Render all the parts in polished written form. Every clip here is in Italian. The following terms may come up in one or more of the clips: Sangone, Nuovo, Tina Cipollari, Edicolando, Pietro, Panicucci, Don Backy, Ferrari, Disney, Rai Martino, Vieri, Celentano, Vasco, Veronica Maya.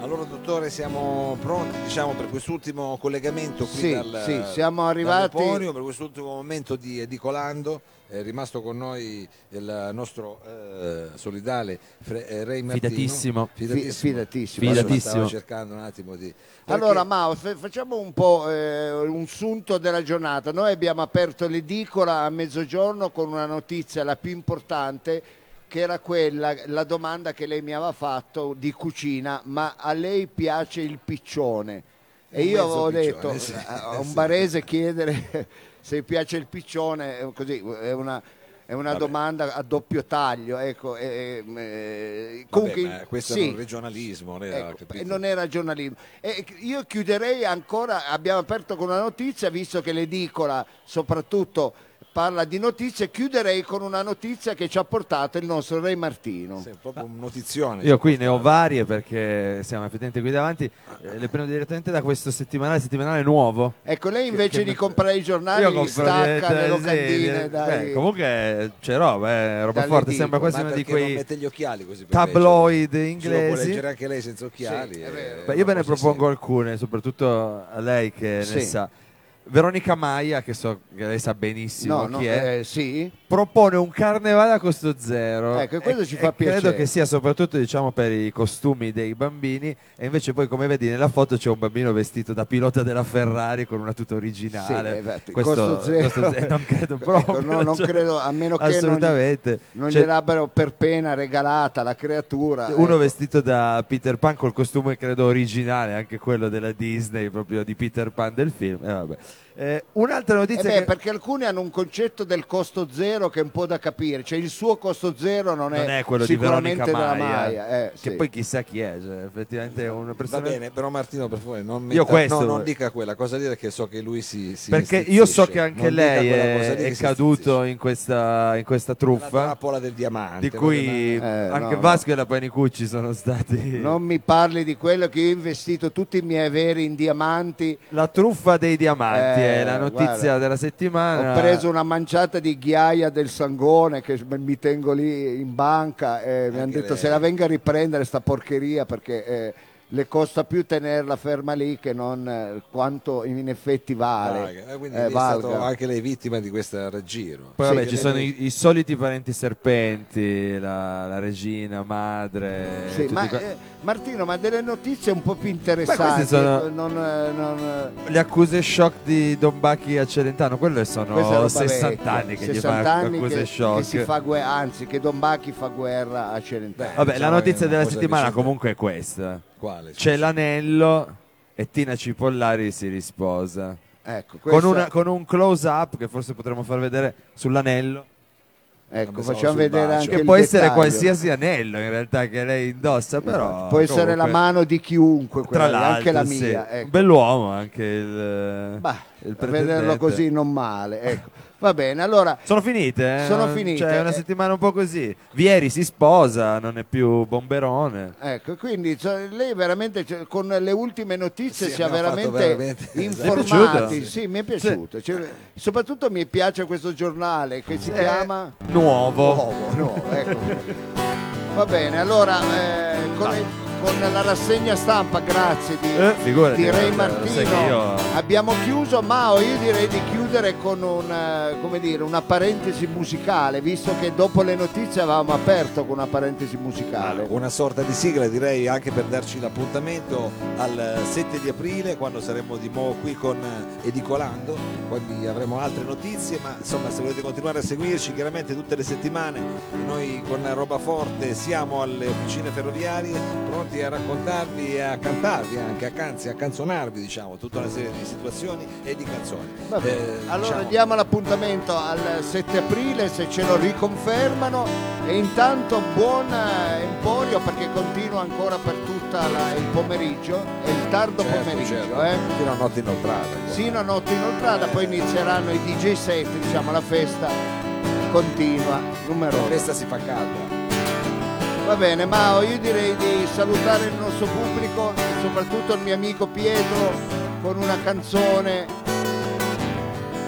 Allora dottore, siamo pronti, diciamo, per quest'ultimo collegamento qui siamo arrivati per quest'ultimo momento di Colando. È rimasto con noi il nostro solidale Rai Martino. Fidatissimo. Stavo cercando un attimo di... Perché... Allora Mao, facciamo un po' un sunto della giornata. Noi abbiamo aperto l'edicola a mezzogiorno con una notizia, la più importante, che era quella, la domanda che lei mi aveva fatto di cucina: ma a lei piace il piccione? E io avevo detto a un barese chiedere se piace il piccione, così è una domanda a doppio taglio, ecco. Comunque, vabbè, questo è un regionalismo, non era giornalismo. Io chiuderei ancora, abbiamo aperto con una notizia, visto che l'edicola soprattutto parla di notizie, chiuderei con una notizia che ci ha portato il nostro Rai Martino. Sì, proprio un notizione. Io qui ne ho varie perché siamo effettivamente qui davanti, le prendo direttamente da questo settimanale Nuovo. Ecco, lei invece di comprare i giornali stacca le locandine. Comunque c'è roba, roba forte, sembra quasi uno di quei tabloid inglesi. Lo può leggere anche lei senza occhiali. Sì, io ve ne propongo alcune, soprattutto a lei che ne sa. Veronica Maya, che lei sa benissimo chi è, propone un carnevale a costo zero. Ecco, questo ci fa piacere. Credo che sia soprattutto, diciamo, per i costumi dei bambini, e invece poi, come vedi nella foto, c'è un bambino vestito da pilota della Ferrari con una tuta originale. Costo zero. Non credo proprio. Non credo, a meno che non gliel'abbiano per pena regalata la creatura. Uno vestito da Peter Pan col costume, credo, originale, anche quello della Disney, proprio di Peter Pan del film. Vabbè. Un'altra notizia perché alcuni hanno un concetto del costo zero che è un po' da capire, cioè il suo costo zero non è quello di Veronica Maya, che poi chissà chi è, cioè, effettivamente è una persona... Va bene, però Martino, per favore, non dica quella cosa lì, perché so che lui si perché io so che anche lei è caduto in questa truffa, la trappola del diamante, di cui anche Vasco e la Panicucci sono stati... Non mi parli di quello, che io ho investito tutti i miei averi in diamanti. La truffa dei diamanti è la notizia della settimana. Ho preso una manciata di ghiaia del Sangone che mi tengo lì in banca, e mi hanno detto se la venga a riprendere sta porcheria, perché le costa più tenerla ferma lì che non quanto in effetti vale. Quindi è stato anche lei vittima di questo raggiro. Poi vabbè, ci sono i soliti parenti serpenti, la regina madre. Martino, ma delle notizie un po' più interessanti sono... Le accuse shock di Don Backy a Celentano, quello sono 60 anni che gli fa accuse shock, che Don Backy fa guerra a Celentano. Vabbè, la notizia della settimana comunque è questa. C'è l'anello e Tina Cipollari si risposa, ecco, con un close up che forse potremmo far vedere sull'anello, ecco, facciamo vedere anche il... Può essere qualsiasi anello in realtà che lei indossa, però può essere la mano di chiunque, anche la mia, ecco. Bell'uomo anche il vederlo così non male, ecco. Va bene, allora sono finite, Cioè, è una settimana un po' così. Vieri si sposa, non è più bomberone. Ecco, quindi lei veramente, con le ultime notizie si è veramente informati. Sì, mi è piaciuto. Cioè, soprattutto mi piace questo giornale che si chiama Nuovo. Nuovo, ecco. Va bene, allora con la rassegna stampa, grazie di Rai Martino, abbiamo chiuso. Ma io direi di chiudere con una parentesi musicale, visto che dopo le notizie avevamo aperto con una parentesi musicale, una sorta di sigla, direi, anche per darci l'appuntamento al 7 di aprile, quando saremo di nuovo qui con Edicolando, quindi avremo altre notizie, ma insomma, se volete continuare a seguirci, chiaramente tutte le settimane noi con Roba Forte siamo alle officine ferroviarie, pronti a raccontarvi e a cantarvi anche, a canzonarvi, diciamo, tutta una serie di situazioni e di canzoni. Allora diamo l'appuntamento al 7 aprile se ce lo riconfermano, e intanto buon Emporio, perché continua ancora per tutta il pomeriggio e il tardo pomeriggio, sino a notte inoltrata, poi inizieranno i DJ set, diciamo, la festa continua, numerosa. La festa si fa calda. Va bene, Mao, io direi di salutare il nostro pubblico e soprattutto il mio amico Pietro con una canzone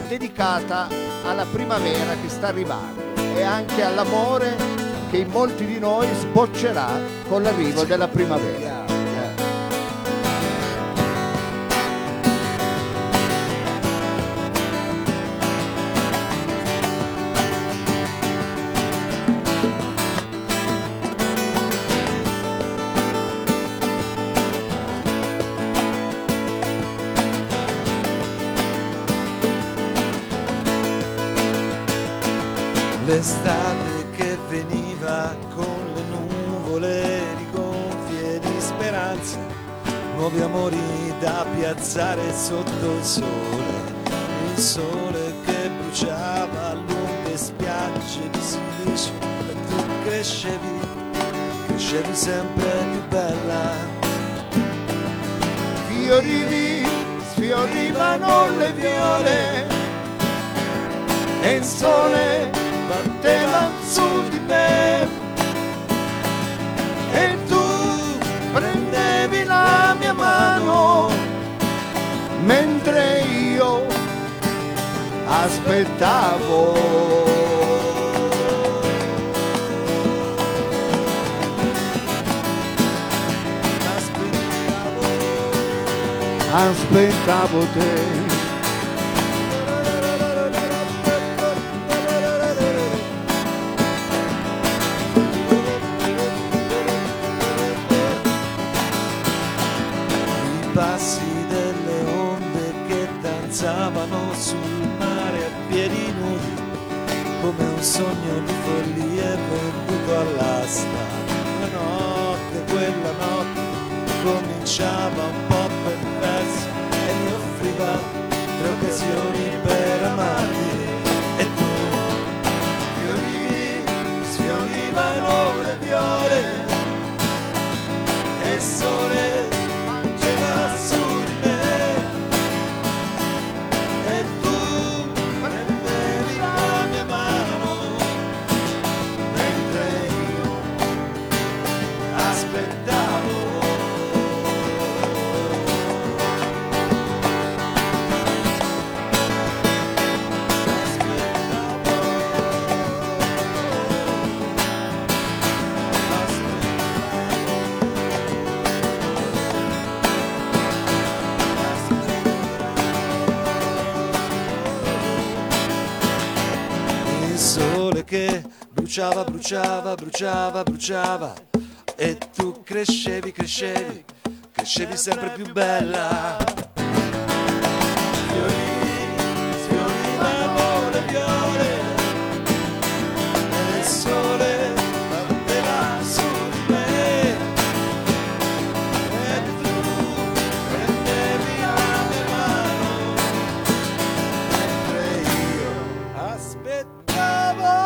dedicata alla primavera che sta arrivando, e anche all'amore che in molti di noi sboccerà con l'arrivo della primavera. l'estate che veniva con le nuvole rigonfie di speranze, nuovi amori da piazzare sotto il sole che bruciava lunghe spiagge di silicio, e tu crescevi, crescevi sempre più bella. Fiorivi, sfiorivano le viole e il sole batteva su di me, e tu prendevi la mia mano mentre io aspettavo. Aspettavo te. Passi delle onde che danzavano sul mare a piedi nudi, come un sogno di follia venduto all'asta. Quella notte cominciava un po' perversa e mi offriva tre occasioni per amarti, e tu fiorivi, sfiorivano le viole e il sole che bruciava, bruciava, bruciava, bruciava, e tu crescevi, crescevi, crescevi sempre più bella. Fiori, sfiorivano le viole e il sole batteva su di me, e tu prendevi la mia mano mentre io aspettavo.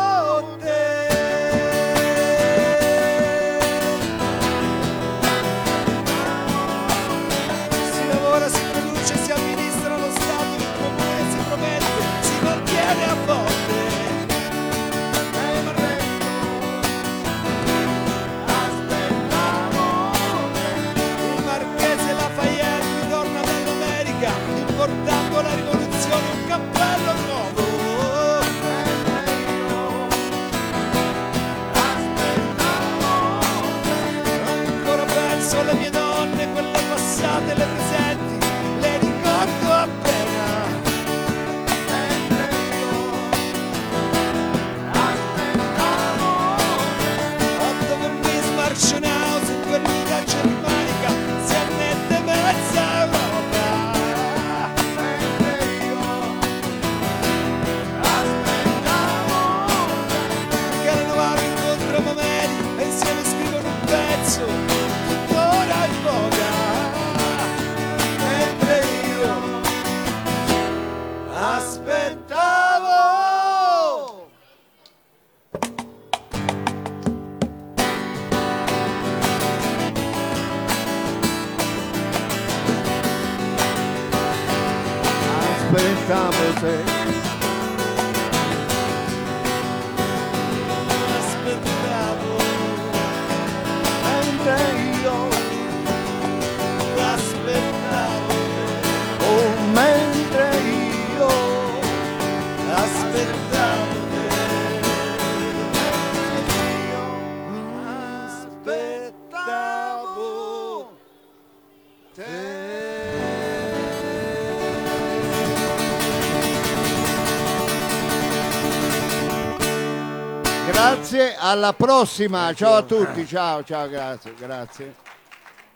Alla prossima, ciao a tutti, ciao, ciao, grazie, grazie.